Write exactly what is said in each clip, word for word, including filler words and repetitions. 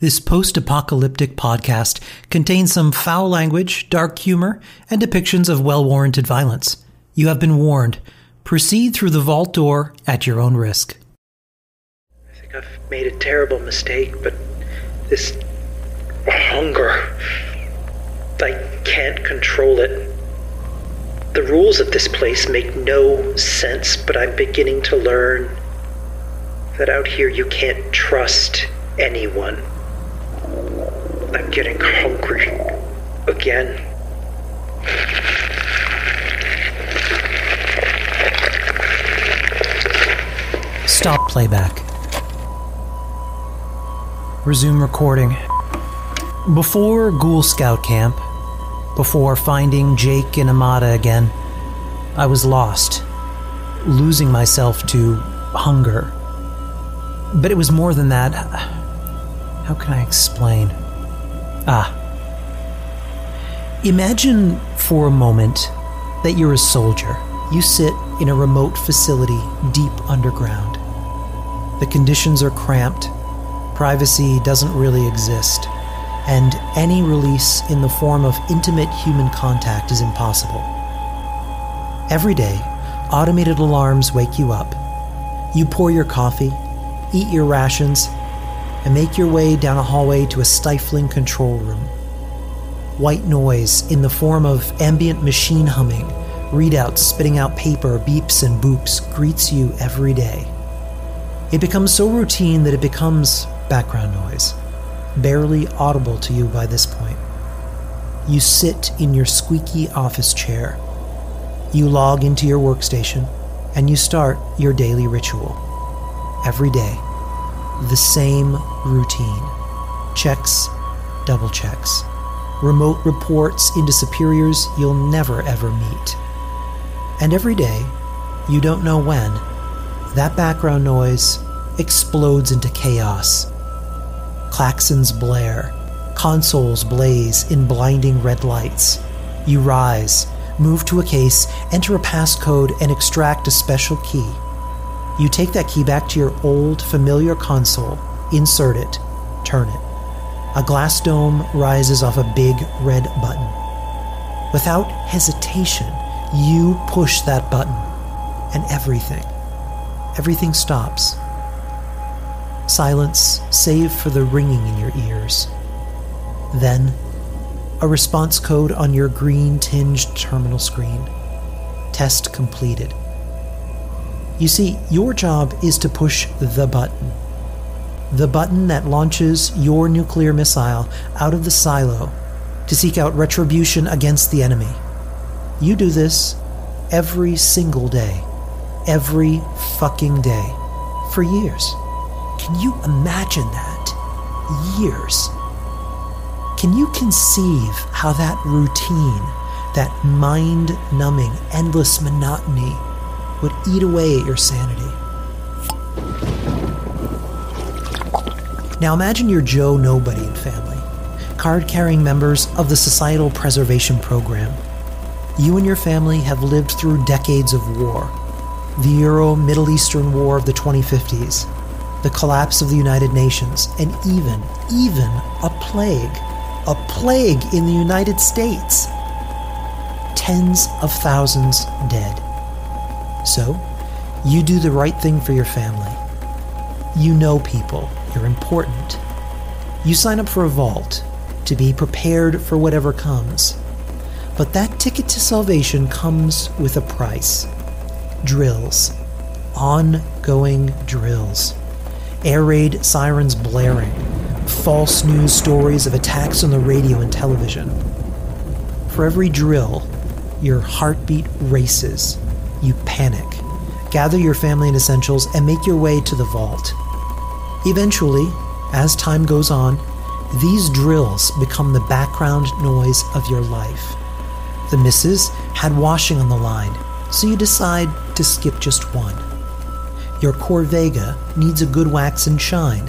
This post-apocalyptic podcast contains some foul language, dark humor, and depictions of well-warranted violence. You have been warned. Proceed through the vault door at your own risk. I think I've made a terrible mistake, but this hunger, I can't control it. The rules of this place make no sense, but I'm beginning to learn that out here you can't trust anyone. I'm getting hungry again. Stop playback. Resume recording. Before Ghoul Scout Camp, before finding Jake and Amada again, I was lost, losing myself to hunger. But it was more than that. How can I explain? Ah. Imagine for a moment that you're a soldier. You sit in a remote facility deep underground. The conditions are cramped, privacy doesn't really exist, and any release in the form of intimate human contact is impossible. Every day, automated alarms wake you up. You pour your coffee, eat your rations, and make your way down a hallway to a stifling control room. White noise in the form of ambient machine humming, readouts spitting out paper, beeps and boops greets you every day. It becomes so routine that it becomes background noise, barely audible to you by this point. You sit in your squeaky office chair. You log into your workstation, and you start your daily ritual. Every day, the same routine. Checks, double checks. Remote reports into superiors you'll never ever meet. And every day, you don't know when, that background noise explodes into chaos. Klaxons blare, consoles blaze in blinding red lights. You rise, move to a case, enter a passcode, and extract a special key. You take that key back to your old, familiar console, insert it, turn it. A glass dome rises off a big red button. Without hesitation, you push that button, and everything, everything stops. Silence, save for the ringing in your ears. Then, a response code on your green-tinged terminal screen. Test completed. You see, your job is to push the button. The button that launches your nuclear missile out of the silo to seek out retribution against the enemy. You do this every single day. Every fucking day. For years. Can you imagine that? Years. Can you conceive how that routine, that mind-numbing, endless monotony would eat away at your sanity? Now imagine you're Joe Nobody and family, card-carrying members of the Societal Preservation Program. You and your family have lived through decades of war. The Euro-Middle Eastern War of the twenty fifties, the collapse of the United Nations, and even, even a plague. A plague in the United States. Tens of thousands dead. So, you do the right thing for your family. You know people. You're important. You sign up for a vault to be prepared for whatever comes. But that ticket to salvation comes with a price. Drills. Ongoing drills. Air raid sirens blaring. False news stories of attacks on the radio and television. For every drill, your heartbeat races. You panic, gather your family and essentials, and make your way to the vault. Eventually, as time goes on, these drills become the background noise of your life. The missus had washing on the line, so you decide to skip just one. Your Corvega needs a good wax and shine,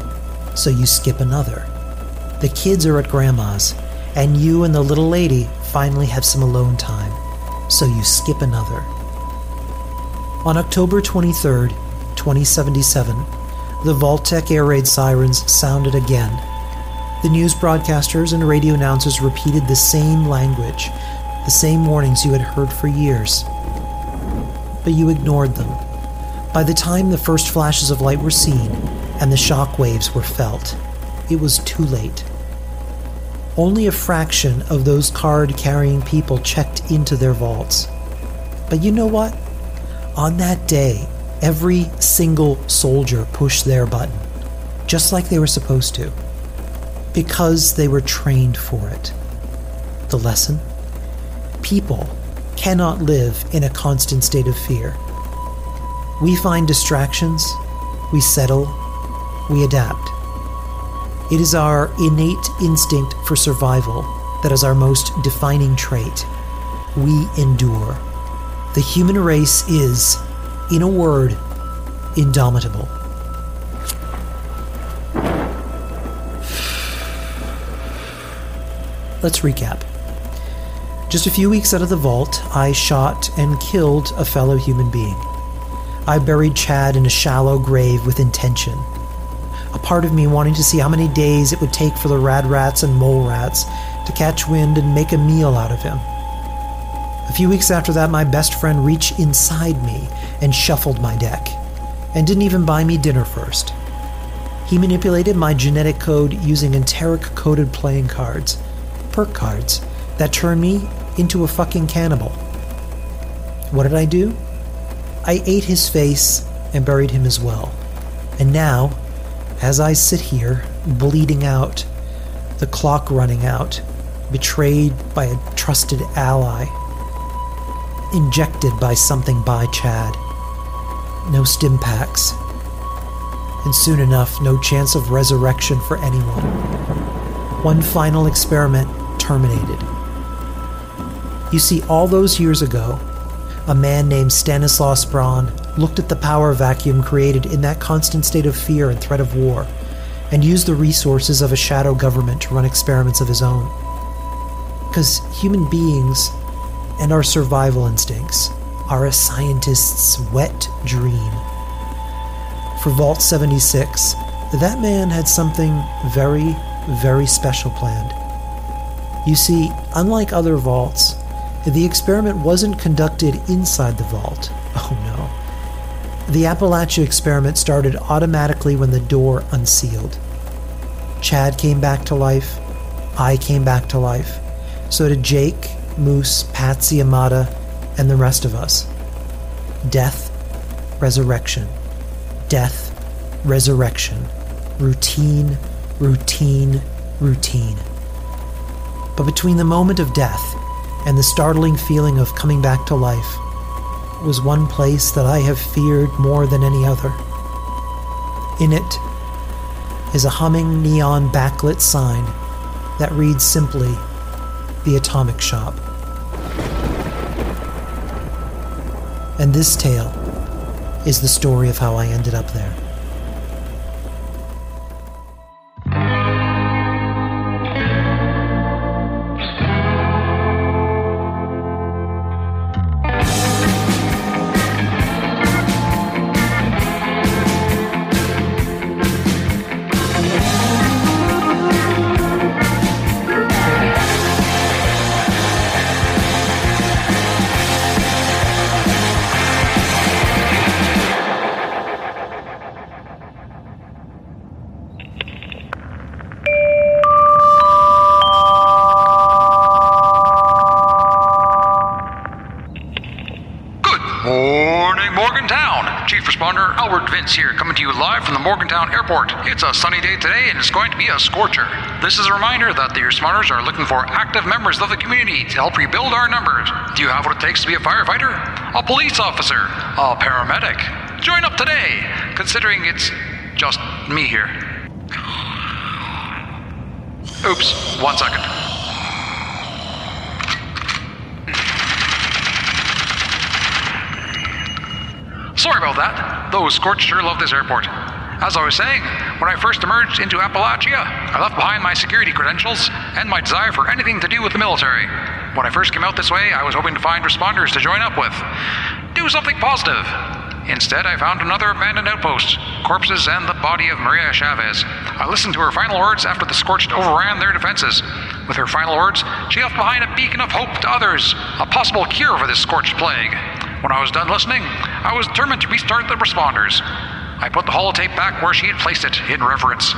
so you skip another. The kids are at grandma's, and you and the little lady finally have some alone time, so you skip another. On October twenty-third, twenty seventy-seven, the Vault-Tec air raid sirens sounded again. The news broadcasters and radio announcers repeated the same language, the same warnings you had heard for years. But you ignored them. By the time the first flashes of light were seen and the shock waves were felt, it was too late. Only a fraction of those card-carrying people checked into their vaults. But you know what? On that day, every single soldier pushed their button, just like they were supposed to, because they were trained for it. The lesson? People cannot live in a constant state of fear. We find distractions, we settle, we adapt. It is our innate instinct for survival that is our most defining trait. We endure. The human race is, in a word, indomitable. Let's recap. Just a few weeks out of the vault, I shot and killed a fellow human being. I buried Chad in a shallow grave with intention. A part of me wanting to see how many days it would take for the rad rats and mole rats to catch wind and make a meal out of him. A few weeks after that, my best friend reached inside me and shuffled my deck, and didn't even buy me dinner first. He manipulated my genetic code using enteric-coded playing cards, perk cards, that turned me into a fucking cannibal. What did I do? I ate his face and buried him as well. And now, as I sit here, bleeding out, the clock running out, betrayed by a trusted ally, injected by something by Chad. No stim packs. And soon enough, no chance of resurrection for anyone. One final experiment terminated. You see, all those years ago, a man named Stanislaus Braun looked at the power vacuum created in that constant state of fear and threat of war, and used the resources of a shadow government to run experiments of his own. Because human beings and our survival instincts are a scientist's wet dream. For Vault seventy-six, that man had something very, very special planned. You see, unlike other vaults, the experiment wasn't conducted inside the vault. Oh no. The Appalachia experiment started automatically when the door unsealed. Chad came back to life. I came back to life. So did Jake, Moose, Patsy, Amada, and the rest of us. Death, resurrection. Death, resurrection. Routine, routine, routine. But between the moment of death and the startling feeling of coming back to life was one place that I have feared more than any other. In it is a humming neon backlit sign that reads simply, The Atomic Shop. And this tale is the story of how I ended up there. Here, coming to you live from the Morgantown Airport. It's a sunny day today and it's going to be a scorcher. This is a reminder that the Earthsmarters are looking for active members of the community to help rebuild our numbers. Do you have what it takes to be a firefighter? A police officer? A paramedic? Join up today, considering it's just me here. Oops, one second. Sorry about that. Those Scorched sure love this airport. As I was saying, when I first emerged into Appalachia, I left behind my security credentials and my desire for anything to do with the military. When I first came out this way, I was hoping to find responders to join up with. Do something positive. Instead, I found another abandoned outpost, corpses and the body of Maria Chavez. I listened to her final words after the Scorched overran their defenses. With her final words, she left behind a beacon of hope to others, a possible cure for this Scorched plague. When I was done listening, I was determined to restart the responders. I put the holotape back where she had placed it, in reverence.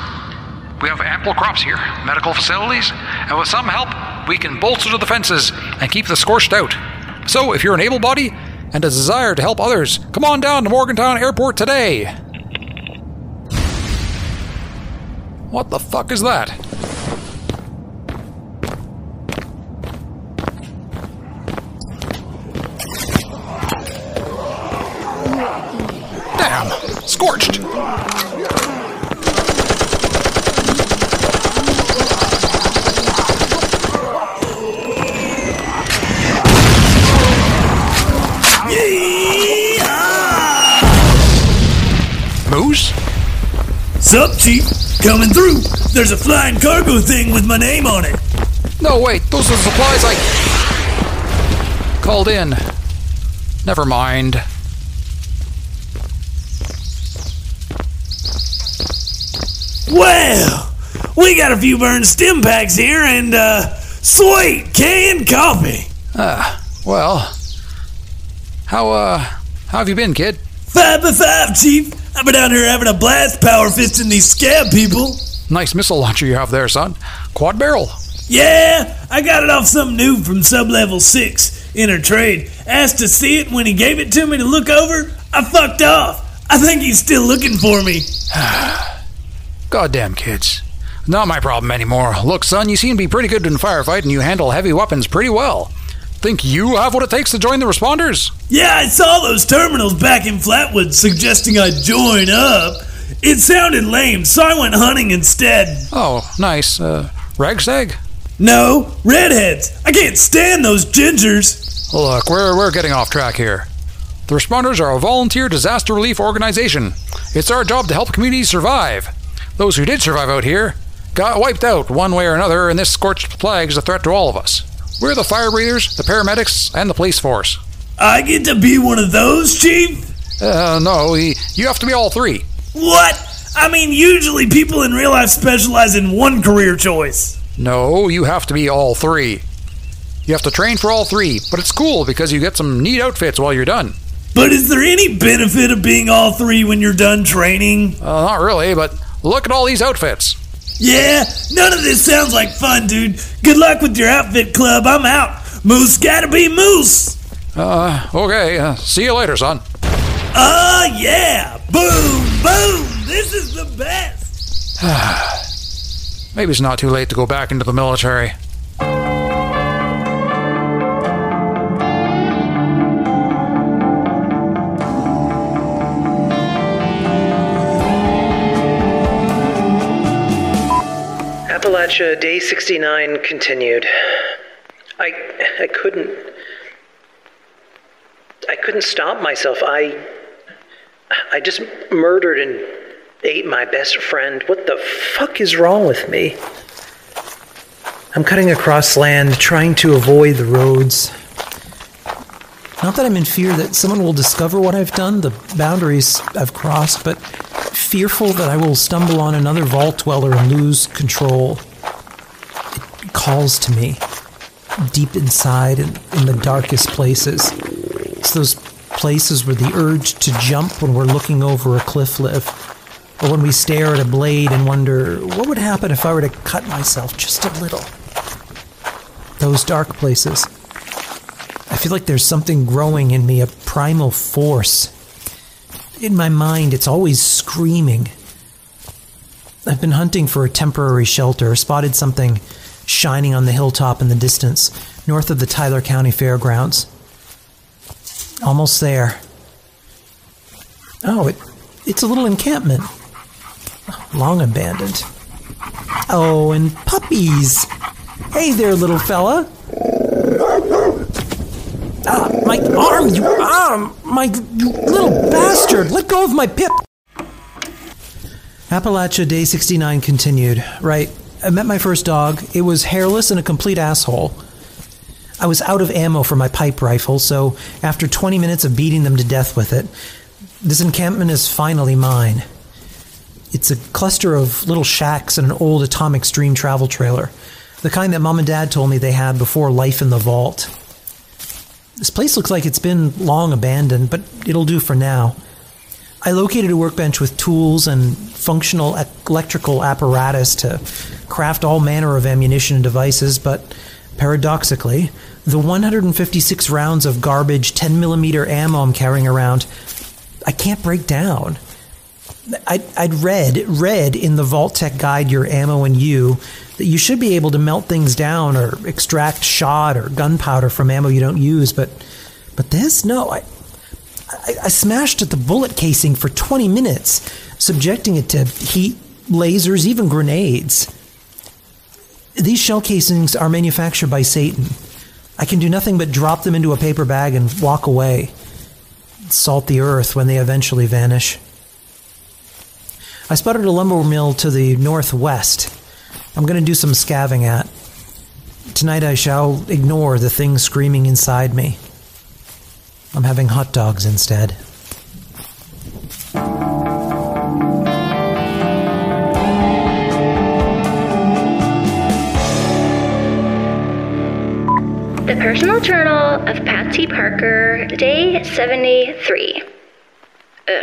We have ample crops here, medical facilities, and with some help, we can bolster the defenses and keep the Scorched out. So, if you're an able body and a desire to help others, come on down to Morgantown Airport today! What the fuck is that? Damn! Scorched! Sup, Chief? Coming through. There's a flying cargo thing with my name on it. No, wait. Those are the supplies I called in. Never mind. Well, we got a few burned stim packs here and, uh, sweet canned coffee. Ah, uh, well. How, uh, how have you been, kid? Five by five, Chief. I've been out here having a blast power fisting these scab people. Nice missile launcher you have there, son. Quad barrel. Yeah, I got it off some noob from sub-level six, inner trade. Asked to see it when he gave it to me to look over. I fucked off. I think he's still looking for me. Goddamn kids. Not my problem anymore. Look, son, you seem to be pretty good in firefight and you handle heavy weapons pretty well. Think you have what it takes to join the responders? Yeah, I saw those terminals back in Flatwoods suggesting I join up. It sounded lame, so I went hunting instead. Oh, nice. Uh, ragsag? No, redheads. I can't stand those gingers. Look, we're, we're getting off track here. The responders are a volunteer disaster relief organization. It's our job to help communities survive. Those who did survive out here got wiped out one way or another, and this Scorched plague is a threat to all of us. We're the fire breathers, the paramedics, and the police force. I get to be one of those, Chief? Uh, no, you have to be all three. What? I mean, usually people in real life specialize in one career choice. No, you have to be all three. You have to train for all three, but it's cool because you get some neat outfits while you're done. But is there any benefit of being all three when you're done training? Uh, not really, but look at all these outfits. Yeah, none of this sounds like fun, dude. Good luck with your outfit club. I'm out. Moose gotta be moose. Uh, okay. Uh, see you later, son. Oh, uh, yeah. Boom, boom. This is the best. Maybe it's not too late to go back into the military. Appalachia, day sixty-nine continued. I I couldn't I couldn't stop myself. I I just murdered and ate my best friend. What the fuck is wrong with me? I'm cutting across land, trying to avoid the roads. Not that I'm in fear that someone will discover what I've done, the boundaries I've crossed, but fearful that I will stumble on another vault dweller and lose control. It calls to me, deep inside and in the darkest places. It's those places where the urge to jump when we're looking over a cliff lift, or when we stare at a blade and wonder, what would happen if I were to cut myself just a little? Those dark places. I feel like there's something growing in me, a primal force. In my mind, it's always screaming. I've been hunting for a temporary shelter, spotted something shining on the hilltop in the distance, north of the Tyler County Fairgrounds. Almost there. Oh, it, it's a little encampment. Long abandoned. Oh, and puppies! Hey there, little fella! Ah, my arm, you arm! My, you little bastard! Let go of my pip! Appalachia Day sixty-nine continued. Right, I met my first dog. It was hairless and a complete asshole. I was out of ammo for my pipe rifle, so after twenty minutes of beating them to death with it, This encampment is finally mine. It's a cluster of little shacks and an old Atomic Stream travel trailer, the kind that Mom and Dad told me they had before life in the vault. This place looks like it's been long abandoned, but it'll do for now. I located a workbench with tools and functional electrical apparatus to craft all manner of ammunition and devices, but paradoxically, the one hundred fifty-six rounds of garbage ten millimeter ammo I'm carrying around, I can't break down. I'd, I'd read, read in the Vault-Tec guide, Your Ammo and You, that you should be able to melt things down or extract shot or gunpowder from ammo you don't use, but but this? No, I, I, I smashed at the bullet casing for twenty minutes, subjecting it to heat, lasers, even grenades. These shell casings are manufactured by Satan. I can do nothing but drop them into a paper bag and walk away. Salt the earth when they eventually vanish. I spotted a lumber mill to the northwest. I'm going to do some scavenging at. Tonight I shall ignore the thing screaming inside me. I'm having hot dogs instead. The Personal Journal of Patsy Parker, Day seventy-three. Ugh.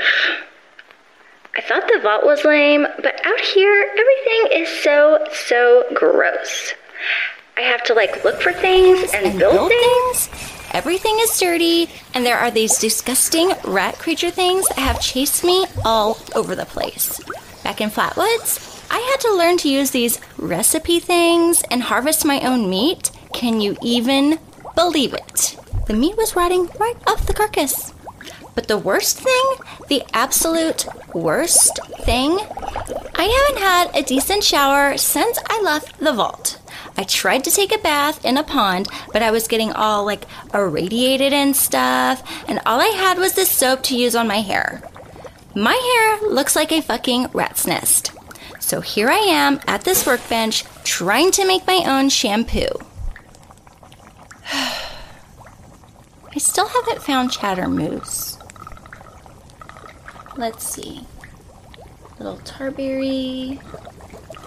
I thought the vault was lame, but out here, everything is so, so gross. I have to, like, look for things and, and build, build things. things. Everything is dirty, and there are these disgusting rat creature things that have chased me all over the place. Back in Flatwoods, I had to learn to use these recipe things and harvest my own meat. Can you even believe it? The meat was rotting right off the carcass. But the worst thing, the absolute worst thing, I haven't had a decent shower since I left the vault. I tried to take a bath in a pond, but I was getting all, like, irradiated and stuff, and all I had was this soap to use on my hair. My hair looks like a fucking rat's nest. So here I am at this workbench trying to make my own shampoo. I still haven't found Chattermoose. Let's see. Little tarberry.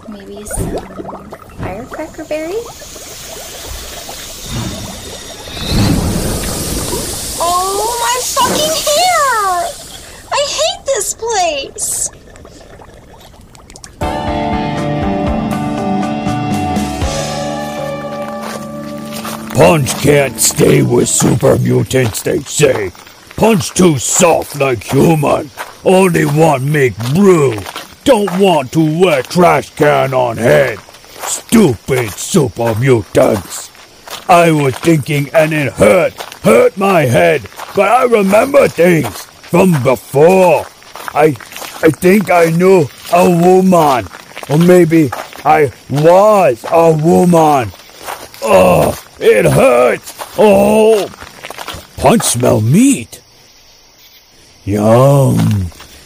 Maybe some firecracker berry. Oh, my fucking hair! I hate this place! Punch can't stay with super mutants, they say. Punch too soft like human. Only one make brew. Don't want to wear trash can on head. Stupid super mutants. I was thinking and it hurt, hurt my head. But I remember things from before. I, I think I knew a woman. Or maybe I was a woman. Ugh. It hurts! Oh! Punch smell meat! Yum!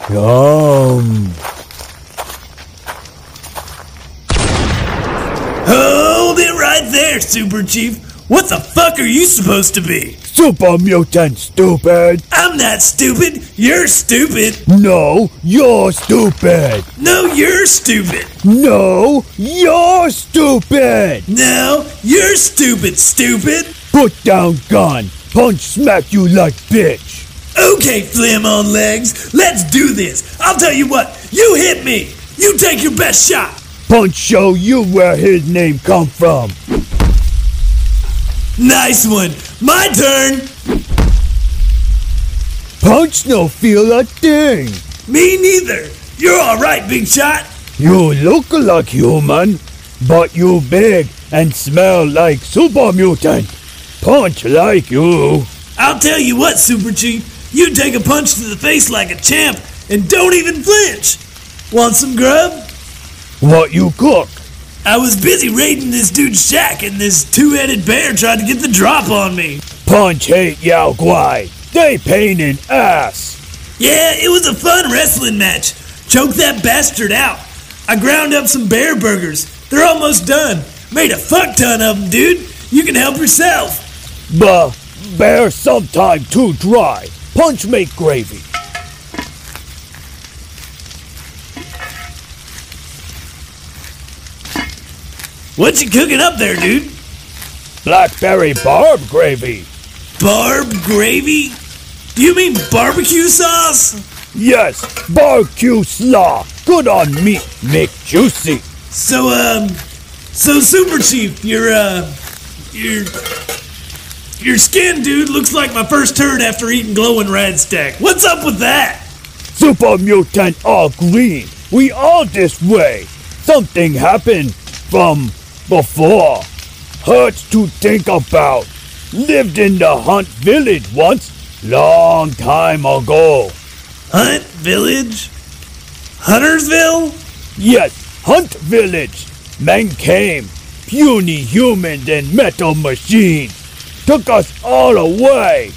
Yum! Hold it right there, Super Chief! What the fuck are you supposed to be? Super mutant, stupid! I'm not stupid! You're stupid! No, you're stupid! No, you're stupid! No, you're stupid! No, you're stupid, stupid! Put down gun! Punch smack you like bitch! Okay, Flim on legs, let's do this! I'll tell you what, you hit me! You take your best shot! Punch show you where his name come from! Nice one! My turn! Punch no feel a thing! Me neither! You're alright, big shot! You look like human, but you big and smell like super mutant! Punch like you! I'll tell you what, Super Chief! You take a punch to the face like a champ and don't even flinch! Want some grub? What you cook? I was busy raiding this dude's shack and this two-headed bear tried to get the drop on me. Punch hate Yao Guai. They pain in ass. Yeah, it was a fun wrestling match. Choke that bastard out. I ground up some bear burgers. They're almost done. Made a fuck ton of them, dude. You can help yourself. Buh, bear sometime too dry. Punch make gravy. What's you cooking up there, dude? Blackberry barb gravy. Barb gravy? You mean barbecue sauce? Yes, barbecue slaw. Good on meat, make juicy. So, um, so Super Chief, your, uh, your, your skin, dude, looks like my first turd after eating glowing rad stack. What's up with that? Super Mutant all green. We all this way. Something happened from before. Hurts to think about. Lived in the Hunt Village once, long time ago. Hunt Village? Huntersville? Yes, Hunt Village. Men came, puny humans and metal machines. Took us all away.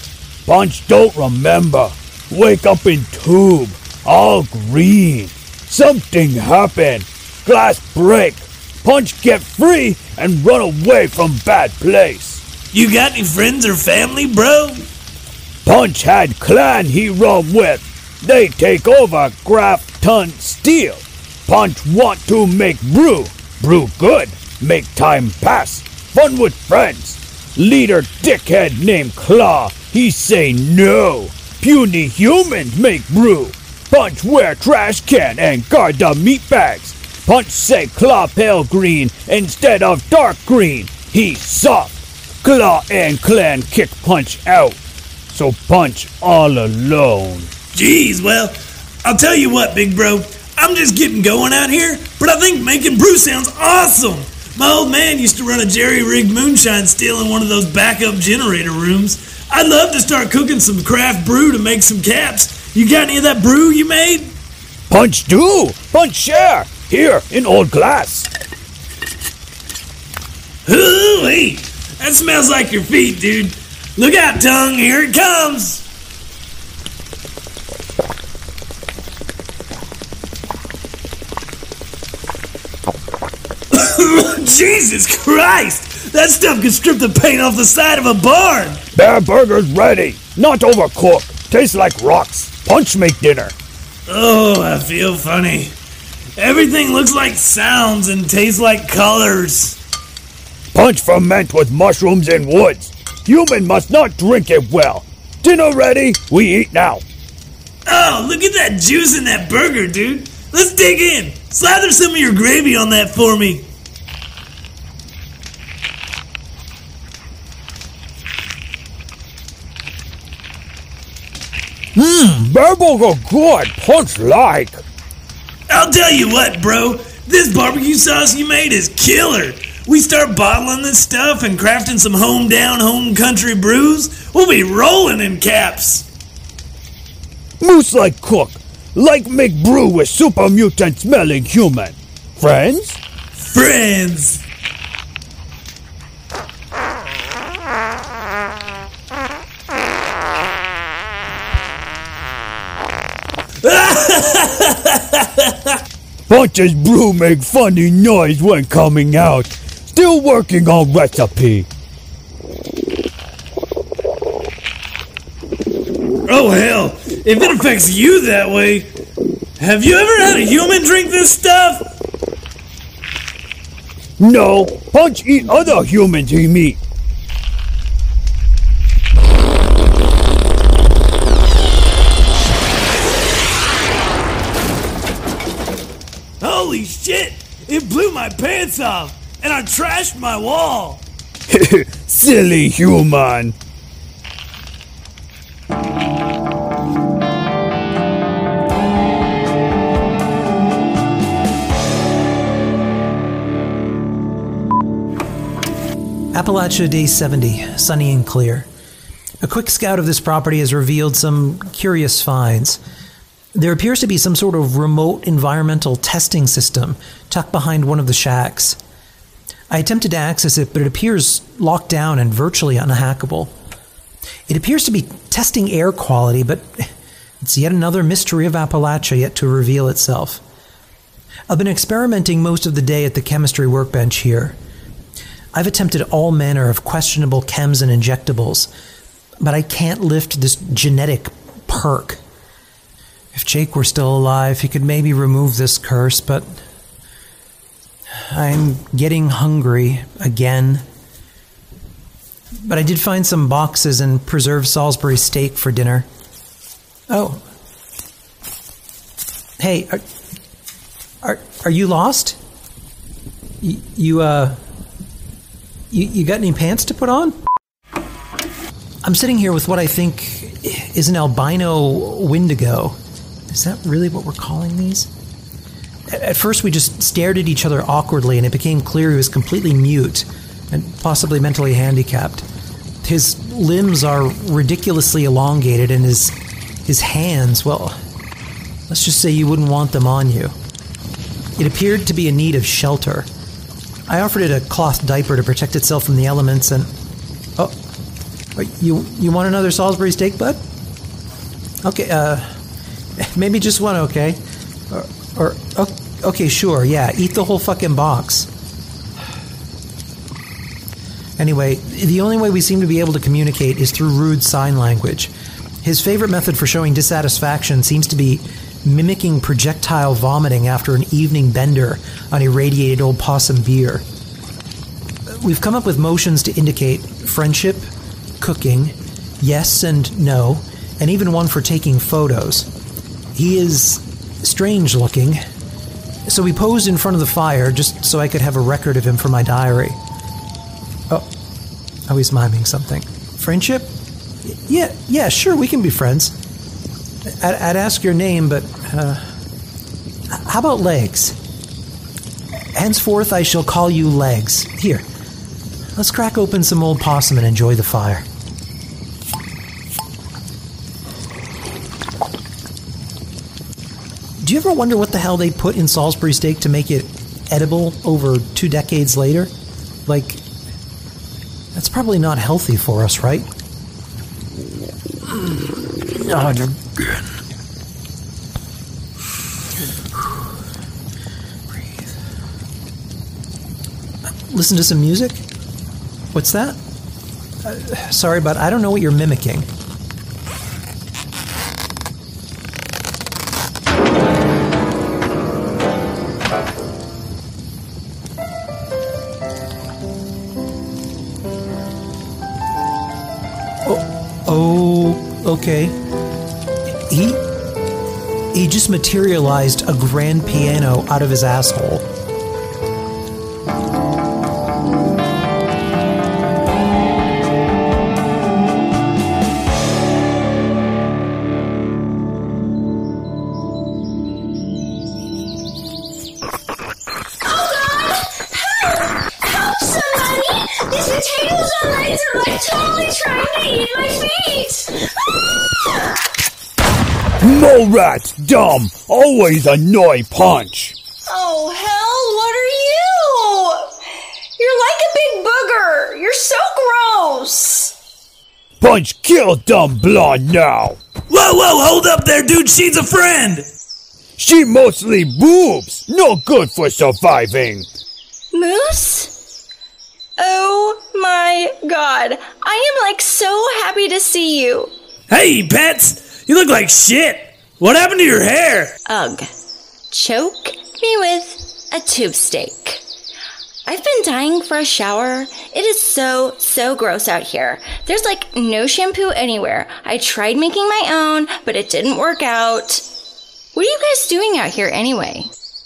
Bunch don't remember. Wake up in tube, all green. Something happened. Glass break. Punch get free and run away from bad place. You got any friends or family, bro? Punch had clan he run with. They take over graft ton steel. Punch want to make brew. Brew good. Make time pass. Fun with friends. Leader dickhead named Claw. He say no. Puny humans make brew. Punch wear trash can and guard the meat bags. Punch say Claw pale green instead of dark green. He soft. Claw and clan kick Punch out. So Punch all alone. Jeez, well, I'll tell you what, big bro. I'm just getting going out here, but I think making brew sounds awesome. My old man used to run a jerry-rigged moonshine still in one of those backup generator rooms. I'd love to start cooking some craft brew to make some caps. You got any of that brew you made? Punch do. Punch share. Here, in old glass. Hoo-wee. That smells like your feet, dude. Look out, tongue. Here it comes. Jesus Christ. That stuff could strip the paint off the side of a barn. Bear burger's ready. Not overcooked. Tastes like rocks. Punch make dinner. Oh, I feel funny. Everything looks like sounds and tastes like colors. Punch ferment with mushrooms and woods. Human must not drink it well. Dinner ready. We eat now. Oh, look at that juice in that burger, dude. Let's dig in. Slather some of your gravy on that for me. Mmm, burgers are good, Punch-like. I'll tell you what, bro. This barbecue sauce you made is killer. We start bottling this stuff and crafting some home-down, home-country brews, we'll be rolling in caps. Moose-like cook. Like make brew with super mutant-smelling human. Friends? Friends. Punch's brew make funny noise when coming out. Still working on recipe. Oh hell, if it affects you that way. Have you ever had a human drink this stuff? No, Punch eat other humans he meet. Holy shit! It blew my pants off, and I trashed my wall! Silly human! Appalachia, day seventy, sunny and clear. A quick scout of this property has revealed some curious finds. There appears to be some sort of remote environmental testing system tucked behind one of the shacks. I attempted to access it, but it appears locked down and virtually unhackable. It appears to be testing air quality, but it's yet another mystery of Appalachia yet to reveal itself. I've been experimenting most of the day at the chemistry workbench here. I've attempted all manner of questionable chems and injectables, but I can't lift this genetic perk. If Jake were still alive, he could maybe remove this curse, but I'm getting hungry again. But I did find some boxes and preserved Salisbury steak for dinner. Oh. Hey, are are, are you lost? Y- you, uh... You, you got any pants to put on? I'm sitting here with what I think is an albino Wendigo. Is that really what we're calling these? At first we just stared at each other awkwardly, and it became clear he was completely mute and possibly mentally handicapped. His limbs are ridiculously elongated, and his, his hands, well, let's just say you wouldn't want them on you. It appeared to be in need of shelter. I offered it a cloth diaper to protect itself from the elements, and... Oh, you you want another Salisbury steak, bud? Okay, uh, maybe just one, okay? Or, or okay, sure, yeah, eat the whole fucking box. Anyway, the only way we seem to be able to communicate is through rude sign language. His favorite method for showing dissatisfaction seems to be mimicking projectile vomiting after an evening bender on irradiated old possum beer. We've come up with motions to indicate friendship, cooking, yes and no, and even one for taking photos. He is strange looking, so we posed in front of the fire just so I could have a record of him for my diary. Oh, oh he's miming something. Friendship? Yeah, yeah, sure, we can be friends. I'd, I'd ask your name, but uh, how about legs? Henceforth, I shall call you legs. Here, let's crack open some old possum and enjoy the fire. Do you ever wonder what the hell they put in Salisbury steak to make it edible over two decades later? Like, that's probably not healthy for us, right? Oh, dear. Breathe. Listen to some music? What's that? Uh, sorry, but I don't know what you're mimicking. Oh, oh okay. He he just materialized a grand piano out of his asshole. Rats, dumb, always annoy Punch. Oh, hell, what are you? You're like a big booger. You're so gross. Punch, kill dumb blonde now. Whoa, whoa, hold up there, dude. She's a friend. She mostly boobs. No good for surviving. Moose? Oh, my God. I am, like, so happy to see you. Hey, pets. You look like shit. What happened to your hair? Ugh. Choke me with a tube steak. I've been dying for a shower. It is so, so gross out here. There's like no shampoo anywhere. I tried making my own, but it didn't work out. What are you guys doing out here anyway?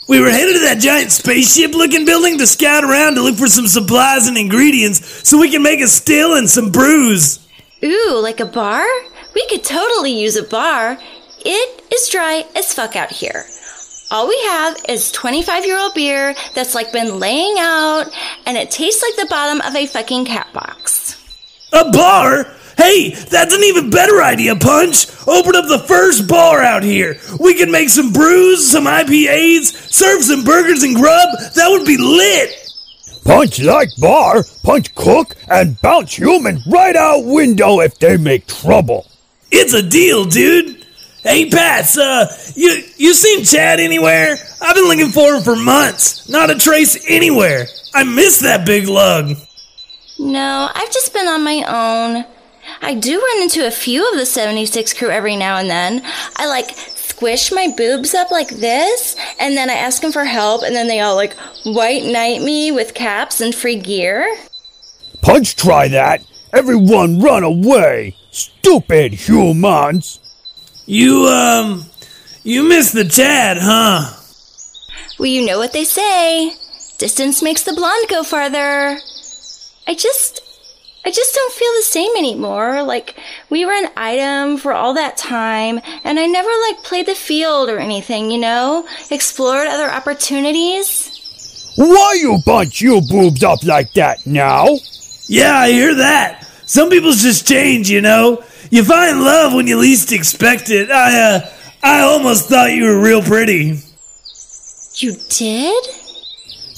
We were headed to that giant spaceship-looking building to scout around to look for some supplies and ingredients so we can make a still and some brews. Ooh, like a bar? We could totally use a bar. It is dry as fuck out here. All we have is twenty-five-year-old beer that's like been laying out, and it tastes like the bottom of a fucking cat box. A bar? Hey, that's an even better idea, Punch. Open up the first bar out here. We can make some brews, some I P As, serve some burgers and grub. That would be lit. Punch like bar, Punch cook, and bounce human right out window if they make trouble. It's a deal, dude. Hey, Pats, uh, you, you seen Chad anywhere? I've been looking for him for months. Not a trace anywhere. I miss that big lug. No, I've just been on my own. I do run into a few of the seventy-six crew every now and then. I, like, squish my boobs up like this, and then I ask them for help, and then they all, like, white knight me with caps and free gear? Punch try that! Everyone run away! Stupid humans! You, um, you missed the chat, huh? Well, you know what they say. Distance makes the blonde go farther. I just... I just don't feel the same anymore. Like, we were an item for all that time, and I never, like, played the field or anything, you know? Explored other opportunities. Why you bunch your boobs up like that now? Yeah, I hear that. Some people just change, you know? You find love when you least expect it. I, uh, I almost thought you were real pretty. You did?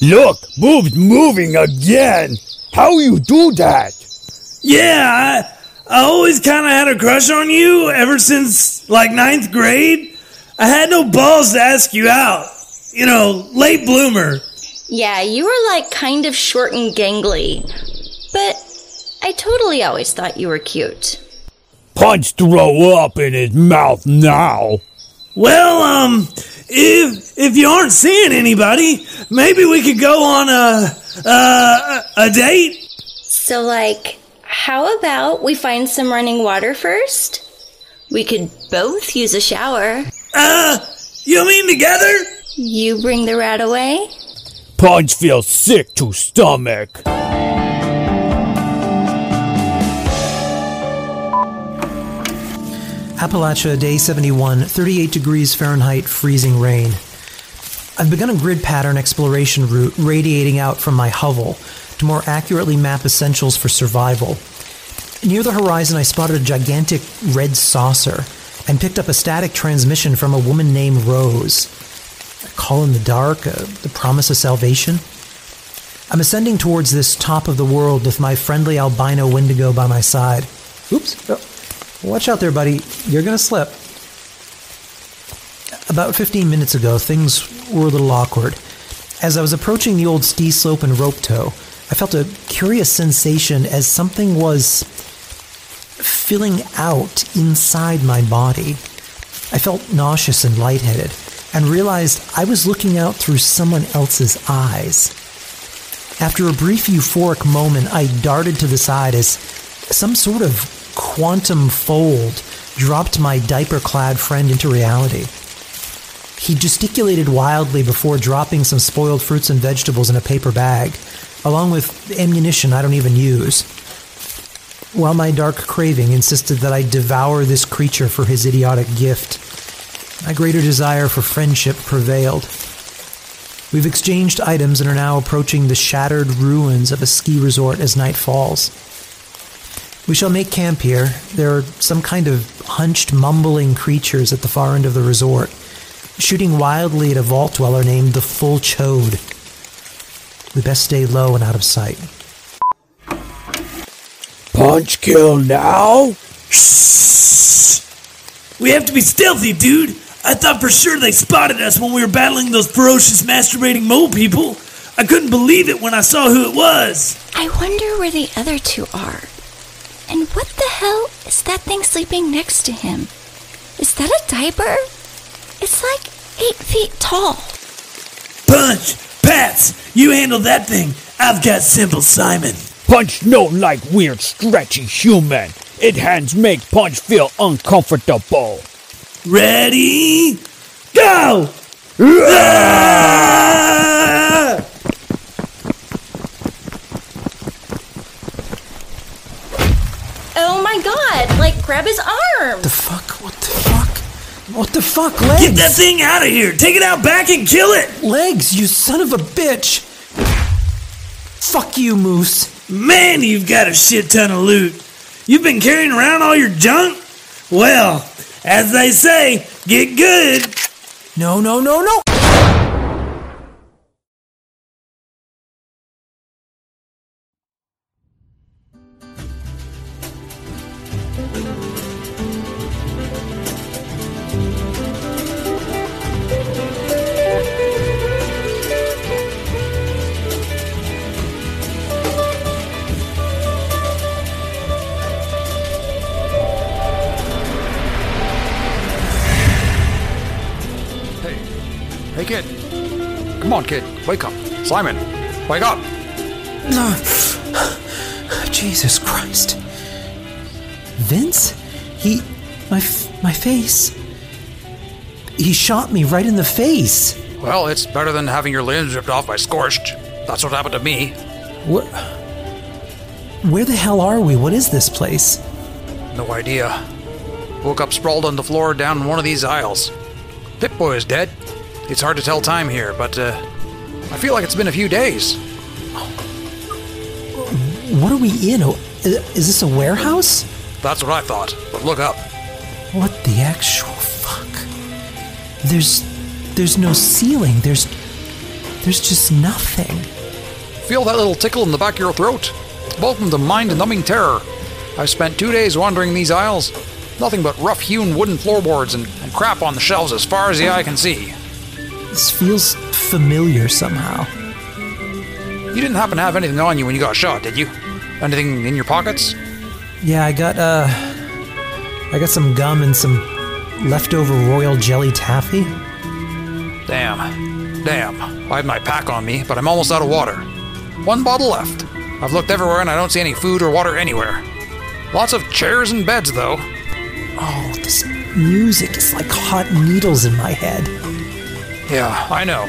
Look, boobs moving again. How you do that? Yeah, I, I always kind of had a crush on you ever since, like, ninth grade. I had no balls to ask you out. You know, late bloomer. Yeah, you were, like, kind of short and gangly. But I totally always thought you were cute. Punch throw up in his mouth now. Well, um, if if you aren't seeing anybody, maybe we could go on a, a, a date? So, like... How about we find some running water first? We could both use a shower. Uh, you mean together? You bring the rat away? Punch feels sick to stomach. Appalachia, day seventy-one, thirty-eight degrees Fahrenheit, freezing rain. I've begun a grid pattern exploration route radiating out from my hovel to more accurately map essentials for survival. Near the horizon, I spotted a gigantic red saucer and picked up a static transmission from a woman named Rose. A call in the dark, uh, the promise of salvation. I'm ascending towards this top of the world with my friendly albino Wendigo by my side. Oops. Oh. Watch out there, buddy. You're going to slip. About fifteen minutes ago, things were a little awkward. As I was approaching the old ski slope and rope tow, I felt a curious sensation as something was filling out inside my body. I felt nauseous and lightheaded, and realized I was looking out through someone else's eyes. After a brief euphoric moment, I darted to the side as some sort of quantum fold dropped my diaper-clad friend into reality. He gesticulated wildly before dropping some spoiled fruits and vegetables in a paper bag, along with ammunition I don't even use. While my dark craving insisted that I devour this creature for his idiotic gift, my greater desire for friendship prevailed. We've exchanged items and are now approaching the shattered ruins of a ski resort as night falls. We shall make camp here. There are some kind of hunched, mumbling creatures at the far end of the resort, shooting wildly at a vault dweller named the Full Chode. We best stay low and out of sight. Punch kill now? Shh! We have to be stealthy, dude! I thought for sure they spotted us when we were battling those ferocious masturbating mole people. I couldn't believe it when I saw who it was. I wonder where the other two are. And what the hell is that thing sleeping next to him? Is that a diaper? It's like eight feet tall. Punch! Pats! You handle that thing. I've got Simple Simon. Punch no like weird stretchy human. It hands make Punch feel uncomfortable. Ready? Go! Ah! Oh my god! Like, grab his arm! The fuck? What the fuck? What the fuck, Legs? Get that thing out of here! Take it out back and kill it! Legs, you son of a bitch! Fuck you, Moose. Man, you've got a shit ton of loot. You've been carrying around all your junk? Well, as they say, get good! No, no, no, no! Come on, kid. Wake up. Simon, wake up. No. Jesus Christ. Vince? He... My... My face... He shot me right in the face. Well, it's better than having your limbs ripped off by Scorched. That's what happened to me. What? Where the hell are we? What is this place? No idea. Woke up sprawled on the floor down one of these aisles. Pip-Boy is dead. It's hard to tell time here, but uh, I feel like it's been a few days. What are we in? Is this a warehouse? That's what I thought, but look up. What the actual fuck? There's... there's no ceiling. There's... there's just nothing. Feel that little tickle in the back of your throat? Welcome to mind-numbing terror. I've spent two days wandering these aisles. Nothing but rough-hewn wooden floorboards and, and crap on the shelves as far as the eye can see. This feels familiar somehow. You didn't happen to have anything on you when you got shot, did you? Anything in your pockets? Yeah, I got, uh... I got some gum and some leftover royal jelly taffy. Damn. Damn. I had my pack on me, but I'm almost out of water. One bottle left. I've looked everywhere and I don't see any food or water anywhere. Lots of chairs and beds, though. Oh, this music is like hot needles in my head. Yeah, I know.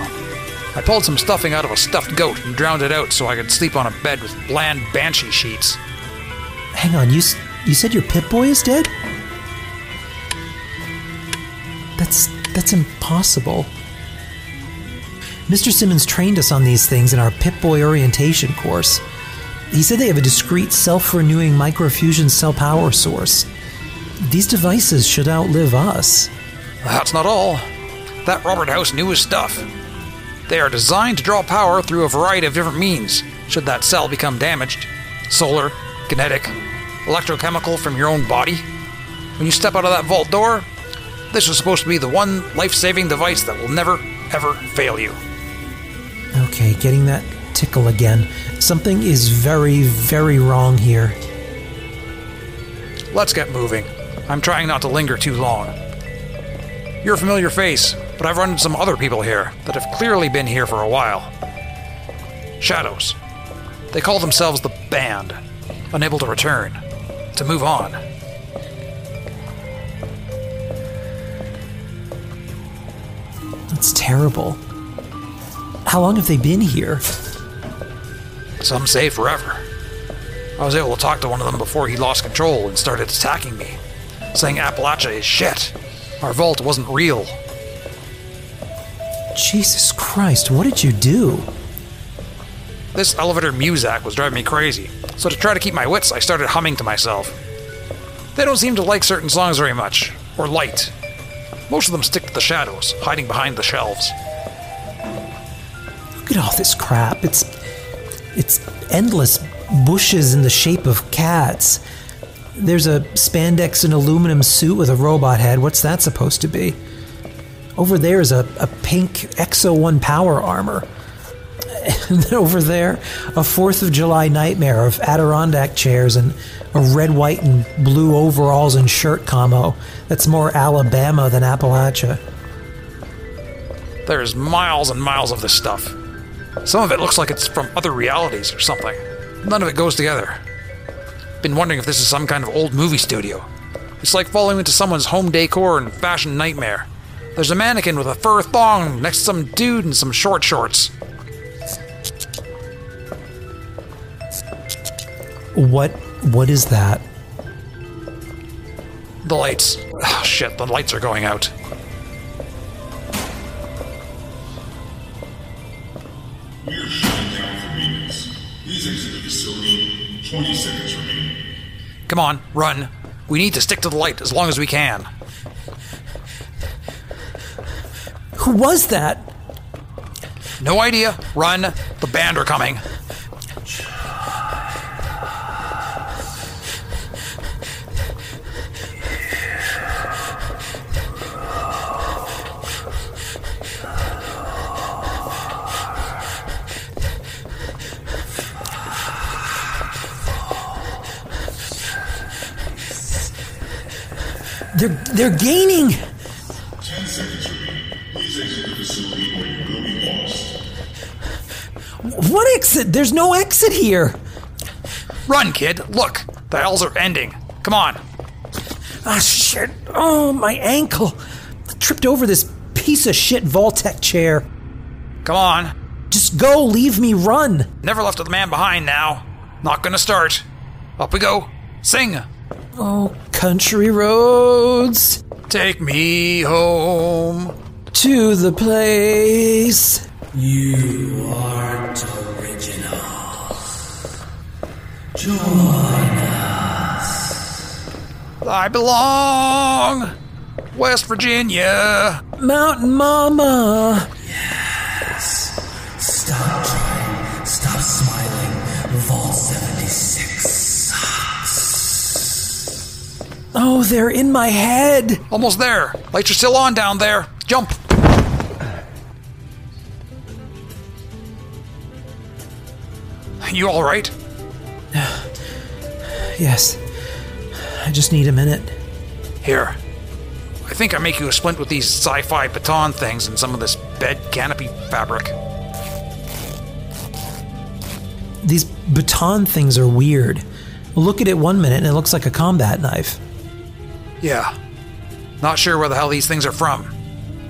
I pulled some stuffing out of a stuffed goat and drowned it out so I could sleep on a bed with bland banshee sheets. Hang on, you, you said your Pip-Boy is dead? That's... that's impossible. Mister Simmons trained us on these things in our Pip-Boy orientation course. He said they have a discrete, self-renewing microfusion cell power source. These devices should outlive us. That's not all. That Robert House knew his stuff. They are designed to draw power through a variety of different means, should that cell become damaged. Solar, kinetic, electrochemical from your own body. When you step out of that vault door, this was supposed to be the one life-saving device that will never, ever fail you. Okay, getting that tickle again. Something is very, very wrong here. Let's get moving. I'm trying not to linger too long. You're a familiar face, but I've run into some other people here that have clearly been here for a while. Shadows. They call themselves the Band. Unable to return. To move on. That's terrible. How long have they been here? Some say forever. I was able to talk to one of them before he lost control and started attacking me, saying Appalachia is shit. Our vault wasn't real. Jesus Christ, what did you do? This elevator music was driving me crazy, so to try to keep my wits, I started humming to myself. They don't seem to like certain songs very much, or light. Most of them stick to the shadows, hiding behind the shelves. Look at all this crap. It's... it's endless bushes in the shape of cats. There's a spandex and aluminum suit with a robot head. What's that supposed to be? Over there is a, a pink X oh one power armor. And then over there, a fourth of July nightmare of Adirondack chairs and a red, white, and blue overalls and shirt combo. That's more Alabama than Appalachia. There's miles and miles of this stuff. Some of it looks like it's from other realities or something. None of it goes together. Been wondering if this is some kind of old movie studio. It's like falling into someone's home decor and fashion nightmare. There's a mannequin with a fur thong next to some dude in some short shorts. What... what is that? The lights. Oh, shit, the lights are going out. We are shutting down for maintenance. Please exit the facility. twenty seconds remaining. Come on, run. We need to stick to the light as long as we can. Who was that? No idea. Run. The Band are coming. They're, they're gaining! Ten seconds remaining. Please exit the facility or you will be lost. What exit? There's no exit here. Run, kid. Look, the hells are ending. Come on. Ah, shit. Oh, my ankle. I tripped over this piece of shit Vault-Tec chair. Come on. Just go. Leave me. Run. Never left a man behind now. Not gonna start. Up we go. Sing. Oh, country roads. Take me home. To the place. You aren't originals. Join us. I belong. West Virginia. Mountain Mama. Yes. Stop trying. Stop smiling. Vault seventy-six sucks. Oh, they're in my head. Almost there. Lights are still on down there. Jump. You all right? Yes. I just need a minute. Here. I think I make you a splint with these sci-fi baton things and some of this bed canopy fabric. These baton things are weird. Look at it one minute and it looks like a combat knife. Yeah. Not sure where the hell these things are from.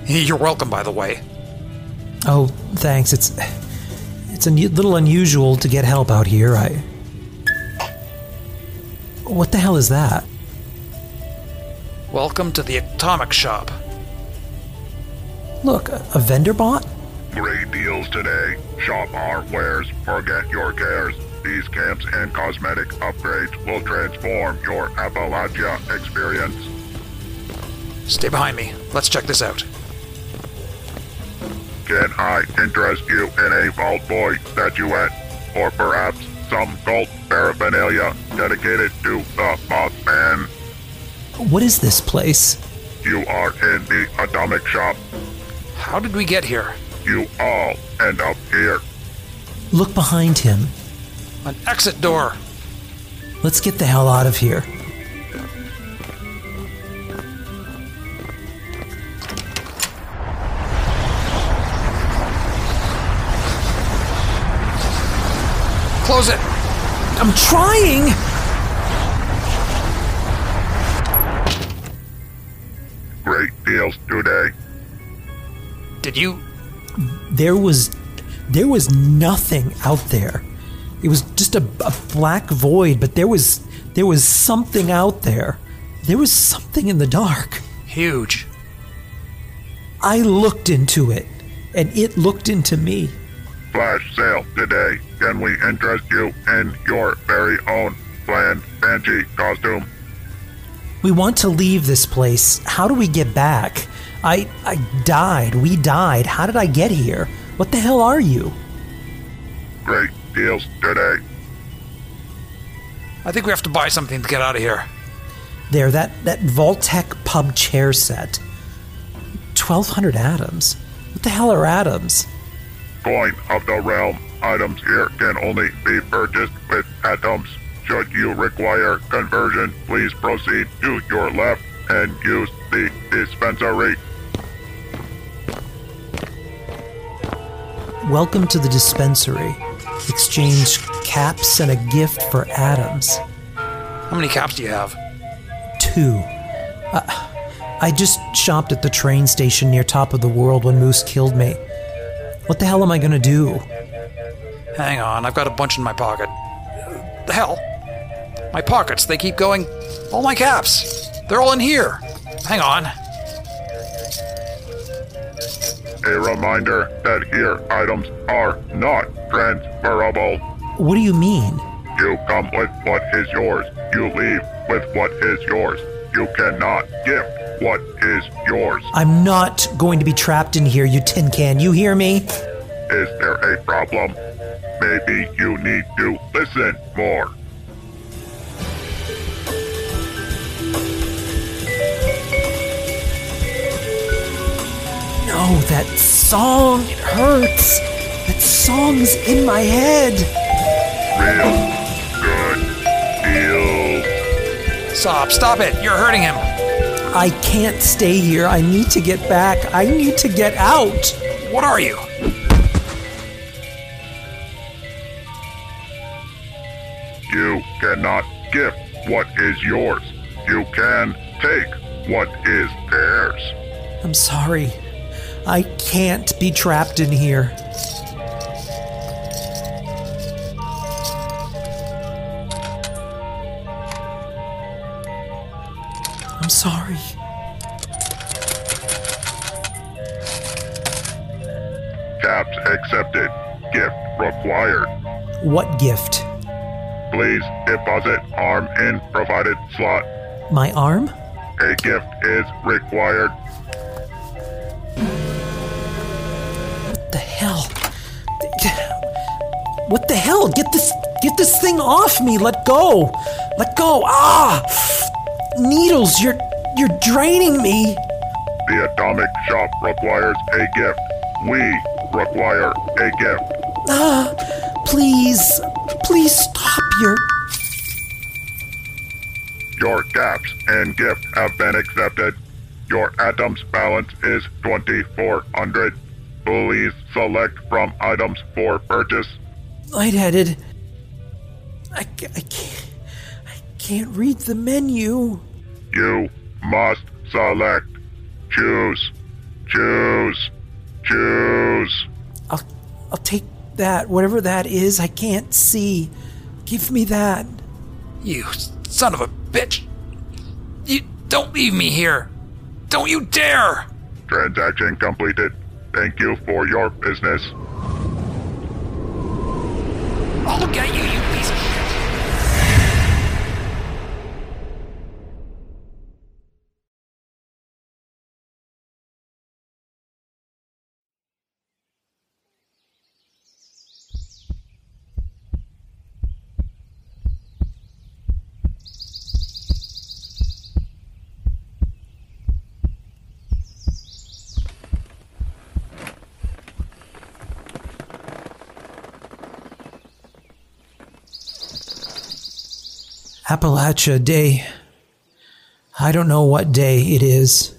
You're welcome, by the way. Oh, thanks. It's... It's a little unusual to get help out here. I... What the hell is that? Welcome to the Atomic Shop. Look, a, a vendor bot? Great deals today. Shop our wares. Forget your cares. These camps and cosmetic upgrades will transform your Appalachia experience. Stay behind me. Let's check this out. Can I interest you in a Vault Boy statuette, or perhaps some cult paraphernalia dedicated to the Mothman? What is this place? You are in the Atomic Shop. How did we get here? You all end up here. Look behind him. An exit door. Let's get the hell out of here. Close it! I'm trying! Great deals today. Did you... There was... There was nothing out there. It was just a, a black void, but there was... There was something out there. There was something in the dark. Huge. I looked into it, and it looked into me. Flash sale today. Can we interest you in your very own planned banshee costume? We want to leave this place. How do we get back? I I died. We died. How did I get here? What the hell are you? Great deals today. I think we have to buy something to get out of here. There, that, that Vault-Tec pub chair set. twelve hundred atoms. What the hell are atoms? Coin of the realm. Items here can only be purchased with atoms. Should you require conversion, please proceed to your left and use the dispensary. Welcome to the dispensary. Exchange caps and a gift for atoms. How many caps do you have? Two. Uh, I just shopped at the train station near Top of the World when Moose killed me. What the hell am I going to do? Hang on, I've got a bunch in my pocket. The hell? My pockets, they keep going. All my caps, they're all in here. Hang on. A reminder that here items are not transferable. What do you mean? You come with what is yours. You leave with what is yours. You cannot gift what is yours. I'm not going to be trapped in here, you tin can. You hear me? Is there a problem? Maybe you need to listen more. No, that song, it hurts. That song's in my head. Real good deal. Stop, stop it. You're hurting him. I can't stay here. I need to get back. I need to get out. What are you? You cannot give what is yours. You can take what is theirs. I'm sorry. I can't be trapped in here. I'm sorry. Caps accepted. Gift required. What gift? Please deposit arm in provided slot. My arm? A gift is required. What the hell? What the hell? Get this get this thing off me. Let go. Let go. Ah! Needles, you're you're draining me. The Atomic Shop requires a gift. We require a gift. Ah, please. Please stop your... Your caps and gift have been accepted. Your atoms balance is twenty-four hundred. Please select from items for purchase. Lightheaded. I, I can't... I can't read the menu. You must select. Choose. Choose. Choose. I'll, I'll take... that, whatever that is, I can't see. Give me that. You son of a bitch. You don't leave me here. Don't you dare. Transaction completed. Thank you for your business. I'll look at you, you piece of Appalachia Day. I don't know what day it is.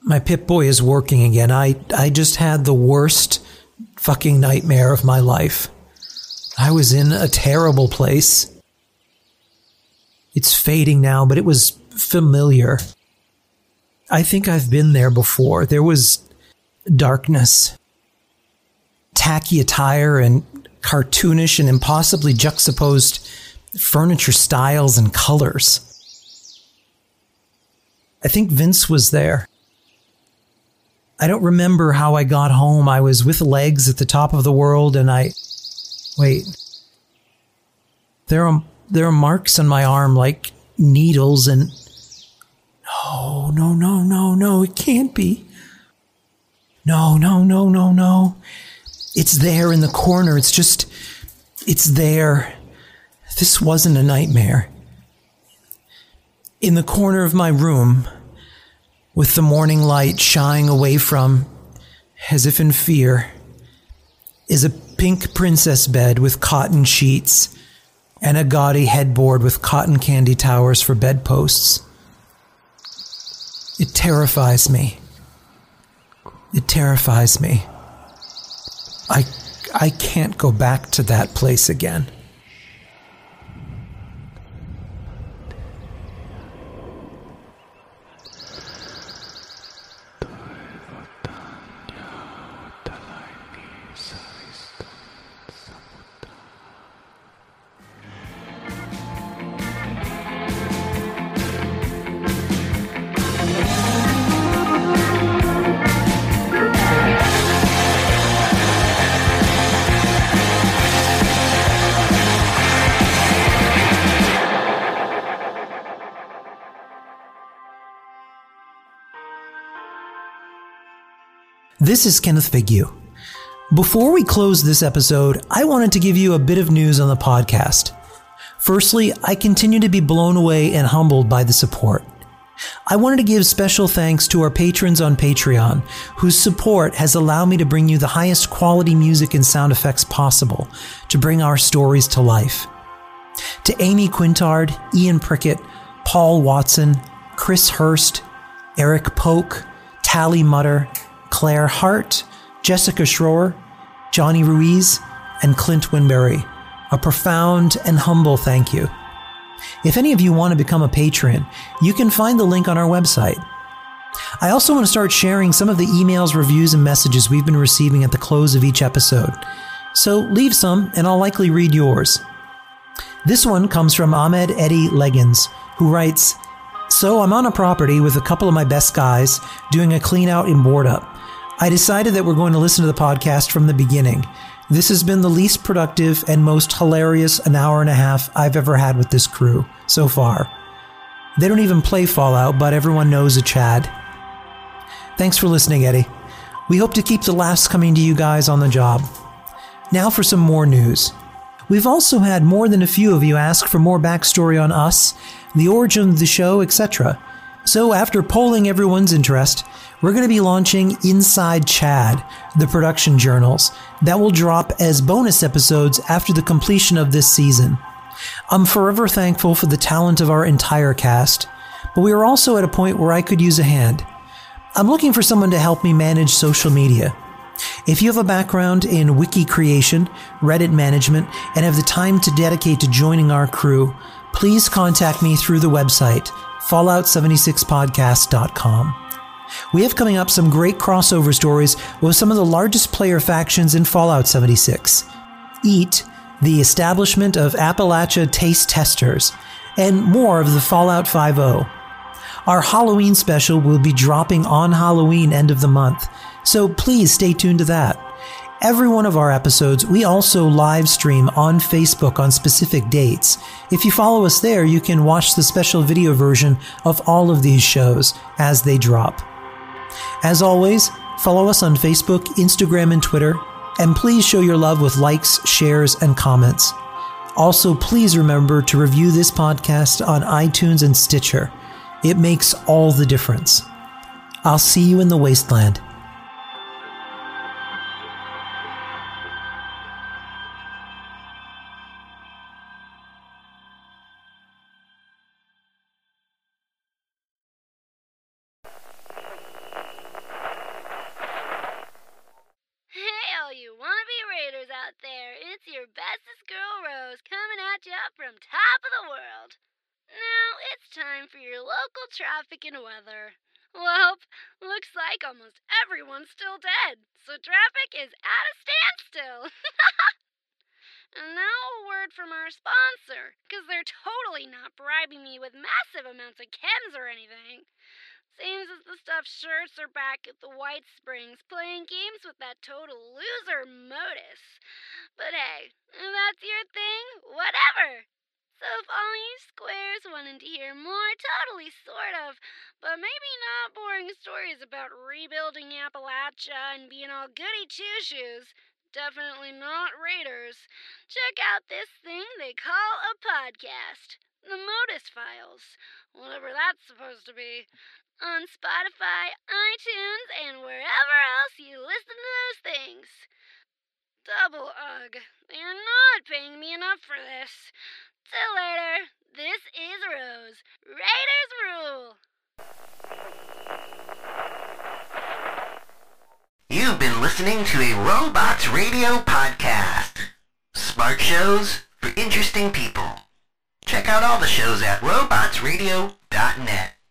My Pip-Boy is working again. I, I just had the worst fucking nightmare of my life. I was in a terrible place. It's fading now, but it was familiar. I think I've been there before. There was darkness, tacky attire, and cartoonish and impossibly juxtaposed furniture styles and colors. I think Vince was there. I don't remember how I got home. I was with Legs at the Top of the World and I... Wait. There are, there are marks on my arm like needles and... No, no, no, no, no. It can't be. No, no, no, no, no. It's there in the corner. It's just... It's there. This wasn't a nightmare. In the corner of my room, with the morning light shying away from, as if in fear, is a pink princess bed with cotton sheets and a gaudy headboard with cotton candy towers for bedposts. It terrifies me. It terrifies me. I, I can't go back to that place again. This is Kenneth Figueux. Before we close this episode, I wanted to give you a bit of news on the podcast. Firstly, I continue to be blown away and humbled by the support. I wanted to give special thanks to our patrons on Patreon, whose support has allowed me to bring you the highest quality music and sound effects possible to bring our stories to life. To Amy Quintard, Ian Prickett, Paul Watson, Chris Hurst, Eric Polk, Tally Mutter, Claire Hart, Jessica Schroer, Johnny Ruiz, and Clint Winberry, a profound and humble thank you. If any of you want to become a patron, you can find the link on our website. I also want to start sharing some of the emails, reviews, and messages we've been receiving at the close of each episode. So leave some, and I'll likely read yours. This one comes from Ahmed Eddie Leggins, who writes, "So I'm on a property with a couple of my best guys doing a clean out and board up. I decided that we're going to listen to the podcast from the beginning. This has been the least productive and most hilarious an hour and a half I've ever had with this crew so far. They don't even play Fallout, but everyone knows a Chad. Thanks for listening, Eddie. We hope to keep the laughs coming to you guys on the job. Now for some more news. We've also had more than a few of you ask for more backstory on us, the origin of the show, et cetera. So after polling everyone's interest, we're going to be launching Inside Chad, the production journals, that will drop as bonus episodes after the completion of this season. I'm forever thankful for the talent of our entire cast, but we are also at a point where I could use a hand. I'm looking for someone to help me manage social media. If you have a background in wiki creation, Reddit management, and have the time to dedicate to joining our crew, please contact me through the website, fallout seventy-six podcast dot com. We have coming up some great crossover stories with some of the largest player factions in Fallout seventy-six. E A T, the establishment of Appalachia taste testers, and more of the Fallout five oh. Our Halloween special will be dropping on Halloween end of the month, so please stay tuned to that. Every one of our episodes, we also live stream on Facebook on specific dates. If you follow us there, you can watch the special video version of all of these shows as they drop. As always, follow us on Facebook, Instagram, and Twitter, and please show your love with likes, shares, and comments. Also, please remember to review this podcast on iTunes and Stitcher. It makes all the difference. I'll see you in the wasteland. From Top of the World. Now it's time for your local traffic and weather. Well, looks like almost everyone's still dead, so traffic is at a standstill. And now a word from our sponsor, because they're totally not bribing me with massive amounts of chems or anything. Seems as the stuffed shirts are back at the White Springs playing games with that total loser Modus. But hey, if that's your thing, whatever. So if all you squares wanted to hear more totally sort of, but maybe not boring stories about rebuilding Appalachia and being all goody two-shoes, definitely not raiders, check out this thing they call a podcast, The Modus Files, whatever that's supposed to be, on Spotify, iTunes, and wherever else you listen to those things. Double ugh. They are not paying me enough for this. Till later. This is Rose. Raiders rule. You've been listening to a Robots Radio podcast. Smart shows for interesting people. Check out all the shows at robots radio dot net.